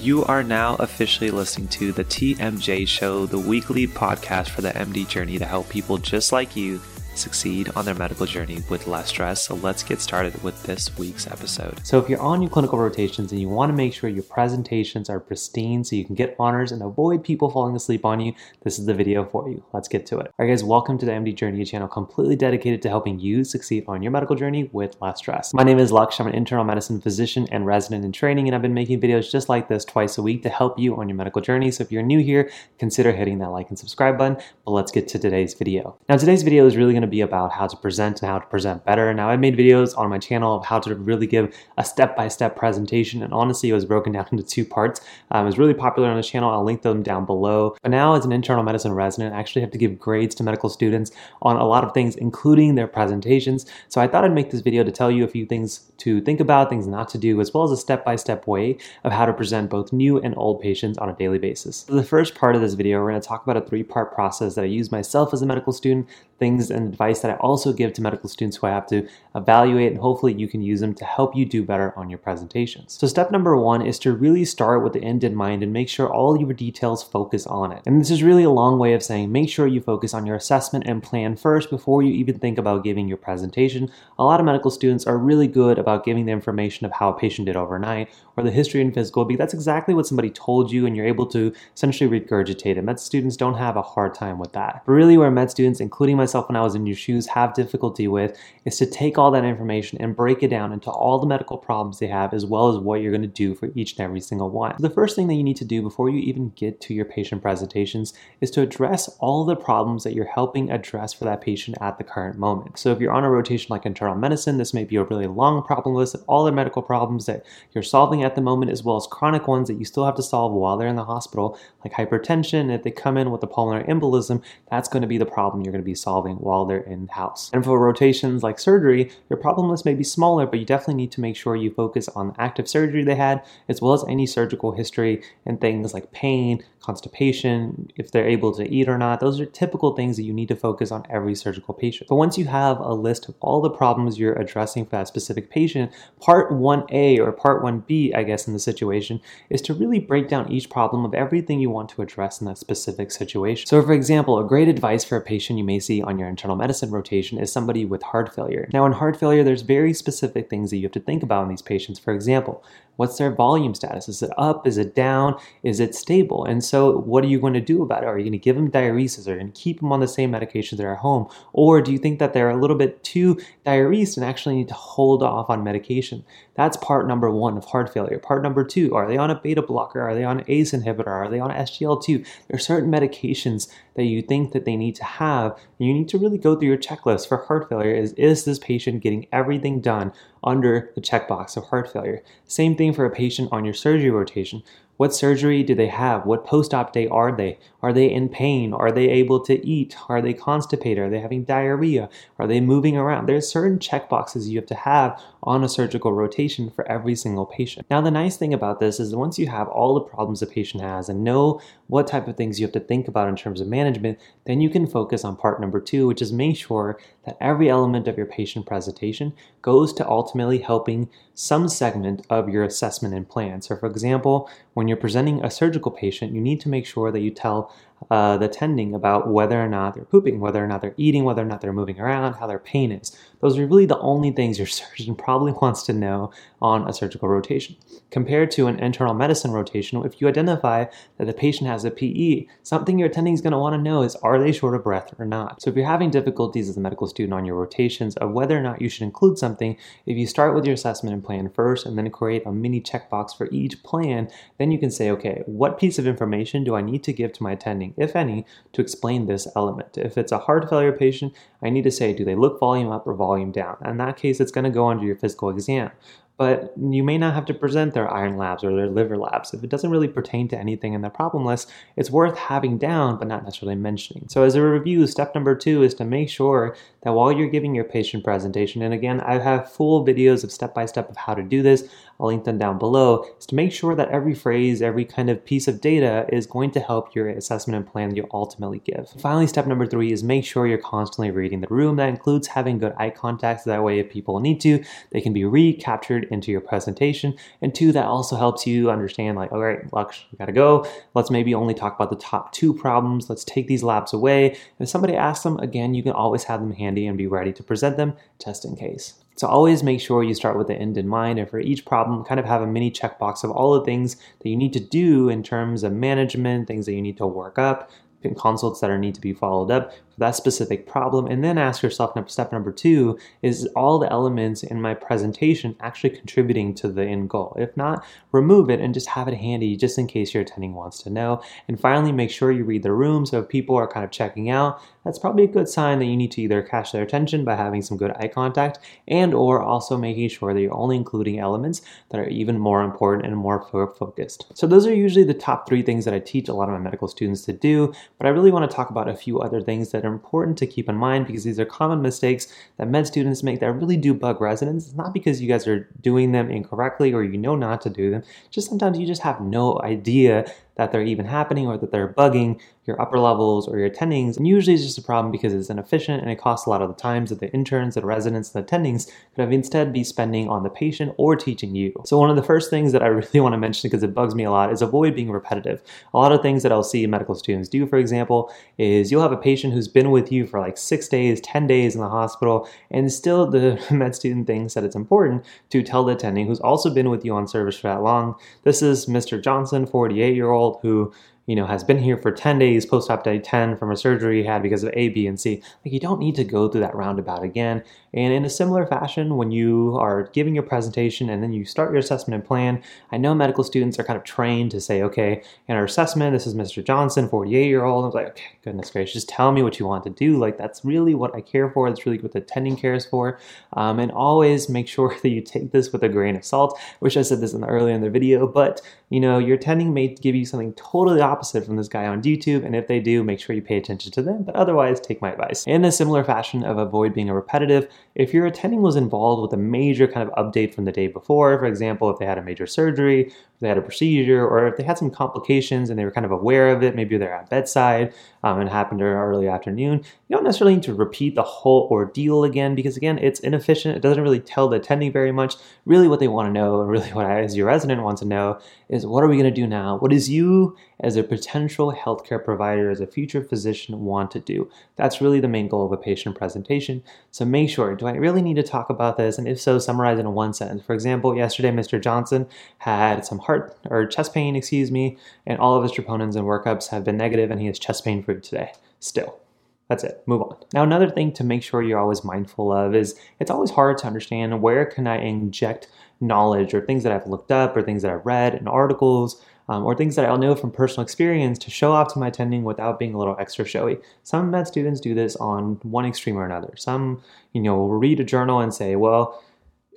You are now officially listening to The TMJ Show, the weekly podcast for the MD Journey to help people just like you succeed on their medical journey with less stress. So let's get started with this week's episode. So if you're on your clinical rotations and you want to make sure your presentations are pristine so you can get honors and avoid people falling asleep on you, this is the video for you. Let's get to it. All right, guys, welcome to the MD Journey, a channel completely dedicated to helping you succeed on your medical journey with less stress. My name is Laksh. I'm an internal medicine physician and resident in training, and I've been making videos just like this twice a week to help you on your medical journey. So if you're new here, consider hitting that like and subscribe button. But let's get to today's video. Now, today's video is really going to be about how to present and how to present better. Now, I made videos on my channel of how to really give a step-by-step presentation, and honestly, it was broken down into two parts. It was really popular on the channel. I'll link them down below. But now, as an internal medicine resident, I actually have to give grades to medical students on a lot of things, including their presentations. So I thought I'd make this video to tell you a few things to think about, things not to do, as well as a step-by-step way of how to present both new and old patients on a daily basis. So the first part of this video, we're going to talk about a three-part process that I use myself as a medical student, things and advice that I also give to medical students who I have to evaluate, and hopefully you can use them to help you do better on your presentations. So step number one is to really start with the end in mind and make sure all your details focus on it. And this is really a long way of saying make sure you focus on your assessment and plan first before you even think about giving your presentation. A lot of medical students are really good about giving the information of how a patient did overnight or the history and physical, because that's exactly what somebody told you and you're able to essentially regurgitate it. Med students don't have a hard time with that. But really where med students, including myself when I was in your shoes, have difficulty with is to take all that information and break it down into all the medical problems they have, as well as what you're going to do for each and every single one. The first thing that you need to do before you even get to your patient presentations is to address all the problems that you're helping address for that patient at the current moment. So if you're on a rotation like internal medicine, this may be a really long problem list of all the medical problems that you're solving at the moment, as well as chronic ones that you still have to solve while they're in the hospital, like hypertension. If they come in with a pulmonary embolism, that's going to be the problem you're going to be solving while they're in-house. And for rotations like surgery, your problem list may be smaller, but you definitely need to make sure you focus on the active surgery they had, as well as any surgical history and things like pain, constipation, if they're able to eat or not. Those are typical things that you need to focus on every surgical patient. But once you have a list of all the problems you're addressing for that specific patient, part 1A or part 1B, I guess, in the situation is to really break down each problem of everything you want to address in that specific situation. So for example, a great advice for a patient you may see on your internal medicine rotation is somebody with heart failure. Now in heart failure, there's very specific things that you have to think about in these patients. For example, what's their volume status? Is it up? Is it down? Is it stable? And so what are you going to do about it? Are you going to give them diuresis? Are you going to keep them on the same medications that are at home? Or do you think that they're a little bit too diuresed and actually need to hold off on medication? That's part number one of heart failure. Part number two, are they on a beta blocker? Are they on an ACE inhibitor? Are they on SGLT2? There are certain medications that you think that they need to have. You need to really go through your checklist for heart failure. Is this patient getting everything done under the checkbox of heart failure? Same thing for a patient on your surgery rotation. What surgery do they have? What post-op day are they? Are they in pain? Are they able to eat? Are they constipated? Are they having diarrhea? Are they moving around? There's certain checkboxes you have to have on a surgical rotation for every single patient. Now, the nice thing about this is that once you have all the problems a patient has and know what type of things you have to think about in terms of management, then you can focus on part number two, which is make sure that every element of your patient presentation goes to ultimately helping some segment of your assessment and plan. So for example, when you're presenting a surgical patient, you need to make sure that you tell the attending about whether or not they're pooping, whether or not they're eating, whether or not they're moving around, how their pain is. Those are really the only things your surgeon probably wants to know on a surgical rotation. Compared to an internal medicine rotation, if you identify that the patient has a PE, something your attending is going to want to know is, are they short of breath or not? So if you're having difficulties as a medical student on your rotations of whether or not you should include something, if you start with your assessment and plan first and then create a mini checkbox for each plan, then you can say, okay, what piece of information do I need to give to my attending, if any, to explain this element? If it's a heart failure patient, I need to say, do they look volume up or volume down? In that case, it's going to go under your physical exam. But you may not have to present their iron labs or their liver labs. If it doesn't really pertain to anything in their problem list, it's worth having down, but not necessarily mentioning. So as a review, step number two is to make sure that while you're giving your patient presentation, and again, I have full videos of step-by-step of how to do this. I'll link them down below, is to make sure that every phrase, every kind of piece of data is going to help your assessment and plan that you'll ultimately give. Finally, step number 3 is make sure you're constantly reading the room. That includes having good eye contact, so that way if people need to, they can be recaptured into your presentation. And 2, that also helps you understand, like, all right, Laksh, we gotta go. Let's maybe only talk about the top 2 problems. Let's take these labs away. And if somebody asks them, again, you can always have them handy and be ready to present them just in case. So always make sure you start with the end in mind, and for each problem, kind of have a mini checkbox of all the things that you need to do in terms of management, things that you need to work up, and consults that need to be followed up for that specific problem. And then ask yourself, step number 2, is all the elements in my presentation actually contributing to the end goal? If not, remove it and just have it handy just in case your attending wants to know. And finally, make sure you read the room. So if people are kind of checking out, that's probably a good sign that you need to either catch their attention by having some good eye contact, and or also making sure that you're only including elements that are even more important and more focused. So those are usually the top 3 things that I teach a lot of my medical students to do, but I really want to talk about a few other things that are important to keep in mind, because these are common mistakes that med students make that really do bug residents. It's not because you guys are doing them incorrectly or you know not to do them, just sometimes you just have no idea that they're even happening or that they're bugging your upper levels or your attendings. And usually it's just a problem because it's inefficient and it costs a lot of the times that the interns, the residents, the attendings could have instead be spending on the patient or teaching you. So one of the first things that I really want to mention, because it bugs me a lot, is avoid being repetitive. A lot of things that I'll see medical students do, for example, is you'll have a patient who's been with you for like 6 days, 10 days in the hospital, and still the med student thinks that it's important to tell the attending who's also been with you on service for that long, this is Mr. Johnson, 48-year-old, who has been here for 10 days, post-op day 10 from a surgery he had because of A, B, and C. Like, you don't need to go through that roundabout again. And in a similar fashion, when you are giving your presentation and then you start your assessment and plan, I know medical students are kind of trained to say, okay, in our assessment, this is Mr. Johnson, 48-year-old. I was like, okay, goodness gracious, just tell me what you want to do. Like, that's really what I care for. That's really what the attending cares for. And always make sure that you take this with a grain of salt. I wish I said this earlier in the video, but your attending may give you something totally opposite from this guy on YouTube, and if they do, make sure you pay attention to them, but otherwise take my advice. In a similar fashion of avoid being repetitive, if your attending was involved with a major kind of update from the day before, for example, if they had a major surgery, if they had a procedure, or if they had some complications and they were kind of aware of it, maybe they're at bedside and it happened in early afternoon, you don't necessarily need to repeat the whole ordeal again, because again, it's inefficient. It doesn't really tell the attending very much. Really what they want to know, and really what I as your resident want to know, is what are we going to do now? What is you as a potential healthcare provider, as a future physician, want to do? That's really the main goal of a patient presentation. So make sure, do I really need to talk about this? And if so, summarize it in one sentence. For example, yesterday, Mr. Johnson had some chest pain, and all of his troponins and workups have been negative, and he has chest pain free today still. That's it. Move on. Now, another thing to make sure you're always mindful of is it's always hard to understand, where can I inject knowledge or things that I've looked up or things that I've read in articles, or things that I'll know from personal experience to show off to my attending without being a little extra showy. Some med students do this on one extreme or another. Some, will read a journal and say, well,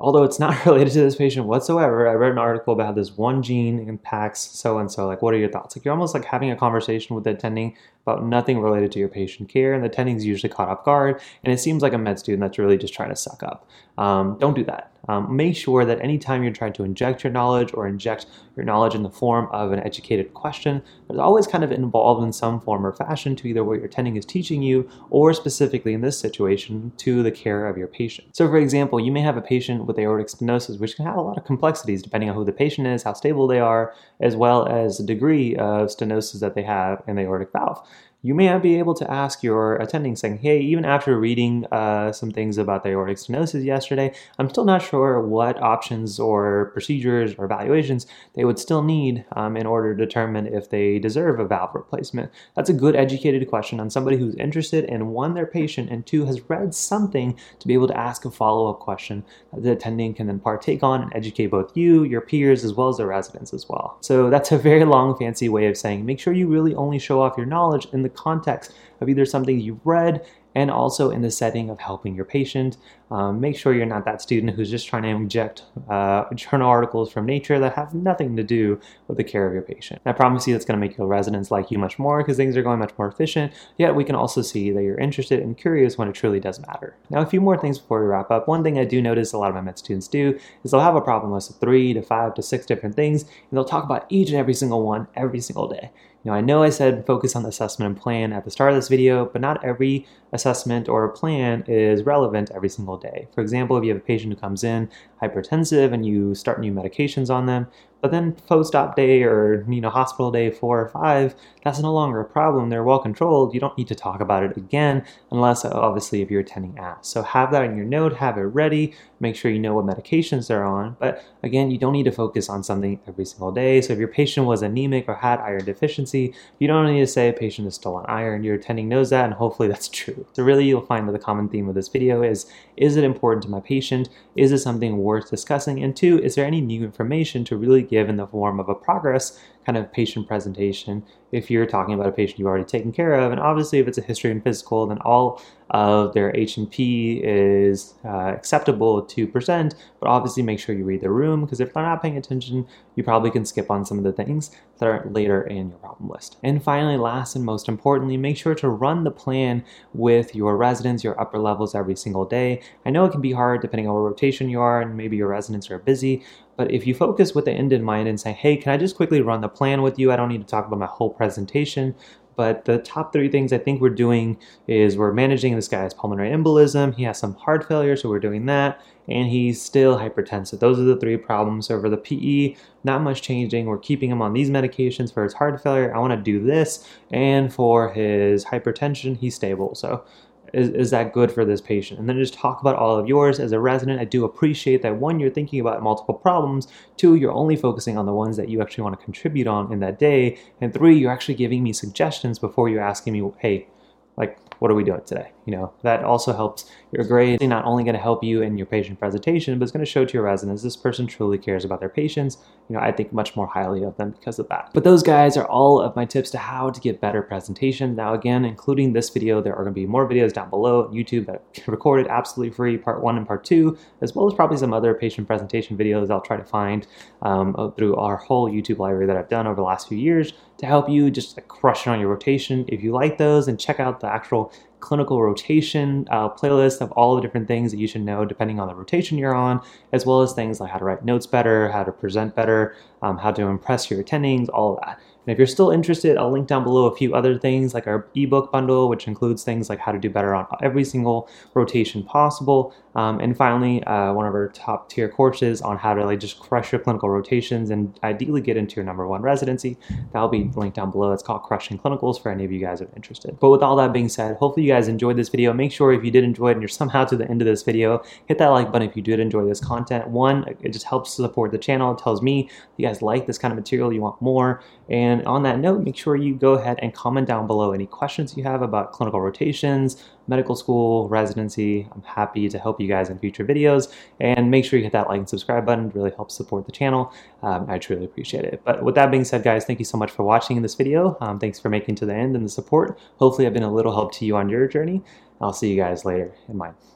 although it's not related to this patient whatsoever, I read an article about this one gene impacts so-and-so. Like, what are your thoughts? Like, you're almost like having a conversation with the attending about nothing related to your patient care, and the attending's usually caught off guard, and it seems like a med student that's really just trying to suck up. Don't do that. Make sure that anytime you're trying to inject your knowledge or inject your knowledge in the form of an educated question, it's always kind of involved in some form or fashion to either what your attending is teaching you, or specifically in this situation, to the care of your patient. So for example, you may have a patient with aortic stenosis, which can have a lot of complexities depending on who the patient is, how stable they are, as well as the degree of stenosis that they have in the aortic valve. You may not be able to ask your attending, saying, hey, even after reading some things about the aortic stenosis yesterday, I'm still not sure what options or procedures or evaluations they would still need in order to determine if they deserve a valve replacement. That's a good educated question on somebody who's interested in, one, their patient, and two, has read something to be able to ask a follow-up question that the attending can then partake on and educate both you, your peers, as well as the residents as well. So that's a very long, fancy way of saying, make sure you really only show off your knowledge in the context of either something you've read and also in the setting of helping your patient. Make sure you're not that student who's just trying to inject journal articles from Nature that have nothing to do with the care of your patient. And I promise you that's going to make your residents like you much more because things are going much more efficient, yet we can also see that you're interested and curious when it truly does matter. Now, a few more things before we wrap up. One thing I do notice a lot of my med students do is they'll have a problem list of 3 to 5 to 6 different things, and they'll talk about each and every single one every single day. You know I said focus on the assessment and plan at the start of this video, but not every assessment or plan is relevant every single day. For example, if you have a patient who comes in hypertensive and you start new medications on them, but then post-op day or hospital day 4 or 5, that's no longer a problem. They're well controlled. You don't need to talk about it again, unless obviously if you're attending asks. So have that in your note, have it ready, make sure you know what medications they're on. But again, you don't need to focus on something every single day. So if your patient was anemic or had iron deficiency, you don't need to say a patient is still on iron. Your attending knows that, and hopefully that's true. So really, you'll find that the common theme of this video is it important to my patient? Is it something worth discussing? And 2, is there any new information to really give in the form of a progress kind of patient presentation if you're talking about a patient you've already taken care of? And obviously, if it's a history and physical, then all of their H&P is acceptable to present, but obviously make sure you read the room, because if they're not paying attention, you probably can skip on some of the things that are later in your problem list. And finally, last and most importantly, make sure to run the plan with your residents, your upper levels every single day. I know it can be hard depending on what rotation you are, and maybe your residents are busy, but if you focus with the end in mind and say, hey, can I just quickly run the plan with you? I don't need to talk about my whole presentation. But the top 3 things I think we're doing is we're managing this guy's pulmonary embolism. He has some heart failure, so we're doing that. And he's still hypertensive. Those are the 3 problems. Over the PE, not much changing. We're keeping him on these medications for his heart failure. I want to do this. And for his hypertension, he's stable. So is that good for this patient? And then just talk about all of yours. As a resident, I do appreciate that, 1, you're thinking about multiple problems, 2, you're only focusing on the ones that you actually want to contribute on in that day, and 3, you're actually giving me suggestions before you're asking me, hey, like, what are we doing today? That also helps your grade. It's not only going to help you in your patient presentation, but it's going to show to your residents this person truly cares about their patients. I think much more highly of them because of that. But those guys are all of my tips to how to get better presentation. Now, again, including this video, there are going to be more videos down below on YouTube that I've recorded absolutely free, part 1 and part 2, as well as probably some other patient presentation videos I'll try to find through our whole YouTube library that I've done over the last few years to help you just crush it on your rotation. If you like those, then check out the actual clinical rotation playlist of all the different things that you should know depending on the rotation you're on, as well as things like how to write notes better, how to present better, how to impress your attendings, all of that. And if you're still interested, I'll link down below a few other things like our ebook bundle, which includes things like how to do better on every single rotation possible. And finally, one of our top tier courses on how to just crush your clinical rotations and ideally get into your number 1 residency. That'll be linked down below. It's called Crushing Clinicals for any of you guys who are interested. But with all that being said, hopefully you guys enjoyed this video. Make sure if you did enjoy it and you're somehow to the end of this video, hit that like button if you did enjoy this content. 1, it just helps support the channel. It tells me you guys like this kind of material, you want more. And on that note, make sure you go ahead and comment down below any questions you have about clinical rotations, medical school, residency. I'm happy to help you guys in future videos. And make sure you hit that like and subscribe button. It really helps support the channel. I truly appreciate it. But with that being said, guys, thank you so much for watching this video. Thanks for making it to the end and the support. Hopefully I've been a little help to you on your journey. I'll see you guys later in mine.